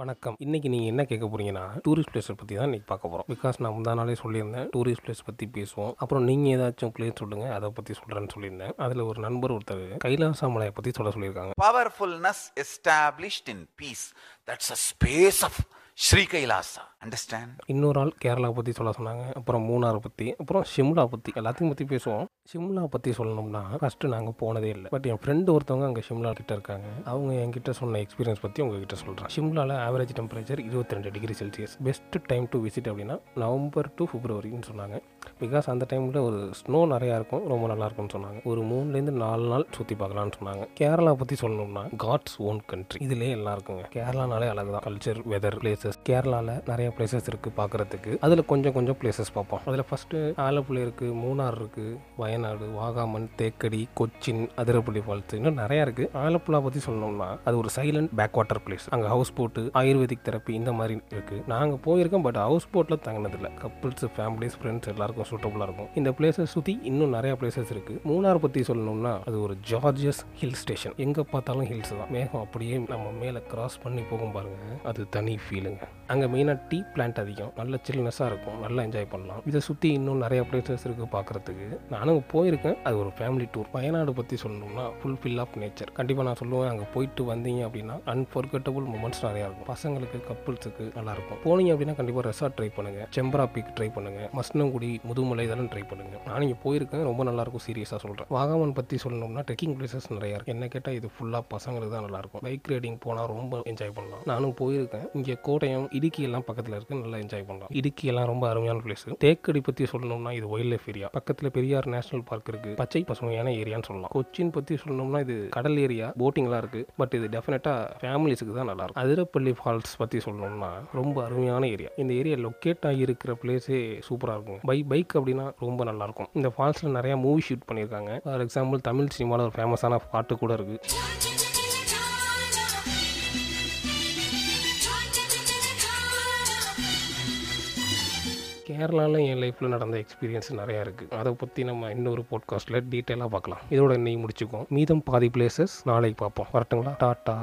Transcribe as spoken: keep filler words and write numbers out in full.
வணக்கம். இன்றைக்கி நீங்கள் என்ன கேட்க போகிறீங்கன்னா டூரிஸ்ட் பிளேஸை பற்றி தான் இன்றைக்கி பார்க்க போகிறோம். பிகாஸ் நான் முந்தா நாளே சொல்லியிருந்தேன் டூரிஸ்ட் பிளேஸ் பற்றி பேசுவோம், அப்புறம் நீங்கள் ஏதாச்சும் பிளேஸ் சொல்லுங்கள் அதை பற்றி சொல்கிறேன்னு சொல்லியிருந்தேன். அதில் ஒரு நண்பர் ஒருத்தர் கைலாச மலையை பற்றி சொல்ல சொல்லியிருக்காங்க. Powerfulness established in peace, that's a space of Shri Kailasa. Understand. இன்னொரு ஆள் கேரளா பற்றி சொல்ல சொன்னாங்க, அப்புறம் மூணார் பற்றி, அப்புறம் ஷிம்லா பற்றி, எல்லாத்தையும் பற்றி பேசுவோம். ஷிம்லா பற்றி சொல்லணும்னா ஃபஸ்ட்டு நாங்கள் போனதே இல்லை, பட் என் ஃப்ரெண்டு ஒருத்தவங்க அங்கே ஷிம்லா கிட்ட இருக்காங்க. அவங்க என்கிட்ட சொன்ன எக்ஸ்பீரியன்ஸ் பற்றி உங்ககிட்ட சொல்கிறேன். ஷிம்லாவில் ஆவரேஜ் டெம்பரேச்சர் இருபத்தி ரெண்டு degree Celsius. Best time to visit அப்படின்னா நவம்பர் டு பிப்ரவரின்னு சொன்னாங்க. பிகாஸ் அந்த டைமில் ஒரு ஸ்னோ நிறையா இருக்கும், ரொம்ப நல்லாயிருக்கும்னு சொன்னாங்க. ஒரு மூணுலேருந்து நாலு நாள் சுற்றி பார்க்கலான்னு சொன்னாங்க. கேரளா பற்றி சொல்லணும்னா காட்ஸ் ஓன் கண்ட்ரி, இதிலே எல்லாம் இருக்குங்க. கேரளானாலே அழகு தான். கல்ச்சர், வெதர், பிளேசஸ், கேரளாவில் நிறைய பிளேசஸ் இருக்குது பார்க்குறதுக்கு. அதில் கொஞ்சம் கொஞ்சம் பிளேசஸ் பார்ப்போம். அதில் ஃபஸ்ட்டு ஆலப்புழை இருக்குது, மூணார் இருக்குது, வயநாடு, வாகாமன், தேக்கடி, கொச்சின், அதிரப்பள்ளி ஃபால்ஸ், இன்னும் நிறையா இருக்குது. ஆலப்புழா பற்றி சொல்லணும்னா அது ஒரு சைலண்ட் பேக் வாட்டர் பிளேஸ். அங்கே ஹவுஸ் போட்டு, ஆயுர்வேதிக் தெரப்பி, இந்த மாதிரி இருக்குது. நாங்கள் போயிருக்கோம், பட் ஹவுஸ் போட்டில் தங்கினதில்லை. கப்புள்ஸ், ஃபேமிலிஸ், ஃப்ரெண்ட்ஸ் எல்லாருக்கும் சூட்டபுளாக இருக்கும். இந்த பிளேஸஸ் சுற்றி இன்னும் நிறையா பிளேசஸ் இருக்குது. மூணார் பற்றி சொல்லணும்னா அது ஒரு ஜார்ஜியஸ் ஹில் ஸ்டேஷன். எங்கே பார்த்தாலும் ஹில்ஸ் தான். மேகம் அப்படியே நம்ம மேலே கிராஸ் பண்ணி போகும் பாருங்கள், அது தனி ஃபீலுங்க. அங்கே மெயினாக டீ பிளான்ட் அதிகம், நல்ல சில்னஸாக இருக்கும், நல்லா என்ஜாய் பண்ணலாம். இதை சுற்றி இன்னும் நிறையா பிளேசஸ் இருக்குது பார்க்குறதுக்கு. நானும் போயிருக்கேன், அது ஒரு ஃபேமிலி டூர். வயநாடு பற்றி சொல்லணும்னா ஃபுல்ஃபில் ஆஃப் நேச்சர். கண்டிப்பாக நான் சொல்லுவேன், அங்கே போயிட்டு வந்தீங்க அப்படின்னா அன்ஃபர்கட்டபுள் மூமெண்ட்ஸ் நிறையா இருக்கும். பசங்களுக்கு, கப்புள்ஸுக்கு நல்லாயிருக்கும். போனீங்க அப்படின்னா கண்டிப்பாக ரெசார்ட் ட்ரை பண்ணுங்கள், செம்பரா பீக் ட்ரை பண்ணுங்கள், மஸ்னங்குடி, முதுமலை, இதெல்லாம் ட்ரை பண்ணுங்கள். நான் இங்கே போயிருக்கேன், ரொம்ப நல்லாயிருக்கும், சீரியஸாக சொல்கிறேன். வாகாமன் பற்றி சொல்லணும்னா ட்ரெக்கிங் பிளேசஸ் நிறையா இருக்குது. என்ன கேட்டால் இது ஃபுல்லாக பசங்களுக்கு தான் நல்லாயிருக்கும். பைக் ரைடிங் போனால் ரொம்ப என்ஜாய் பண்ணலாம். நானும் போயிருக்கேன். இங்கே கோட்டயம், இடுக்கி எல்லாம் பக்கத்தில் இருக்குது, நல்லா என்ஜாய் பண்ணலாம். இடுக்கி எல்லாம் ரொம்ப அருமையான பிளேஸ். தேக்கடி பற்றி சொல்லணும்னா இது வைல்ட் லைஃப் ஏரியா. பக்கத்தில் பெரியார் நேஷனல் பார்க் இருக்கு, பச்சை பசுமையான ஏரியான்னு சொல்லலாம். கொச்சின் பற்றி சொல்லணும்னா இது கடல் ஏரியா, போட்டிங்லாம் இருக்கு, பட் இது டெஃபினட்டா ஃபேமிலிஸுக்கு தான் நல்லா இருக்கும். அதிரப்பள்ளி ஃபால்ஸ் பற்றி சொல்லணும்னா ரொம்ப அருமையான ஏரியா. இந்த ஏரியா லொக்கேட் ஆகியிருக்கிற பிளேஸே சூப்பராக இருக்கும். பை பைக் அப்படின்னா ரொம்ப நல்லா இருக்கும். இந்த ஃபால்ஸ்ல நிறைய மூவி ஷூட் பண்ணியிருக்காங்க. ஃபார் எக்ஸாம்பிள் தமிழ் சினிமாவில் ஒரு ஃபேமஸான பாட்டு கூட இருக்கு. கேரளாவில் என் லைஃப்பில் நடந்த எக்ஸ்பீரியன்ஸ் நிறையா இருக்குது. அதை பற்றி நம்ம இன்னொரு பாட்காஸ்ட்டில் டீட்டெயிலாக பார்க்கலாம். இதோட இன்னைக்கு முடிச்சுக்கோம். மீதம் பாதி பிளேசஸ் நாளைக்கு பார்ப்போம். வரட்டுங்களா? டாட்டா.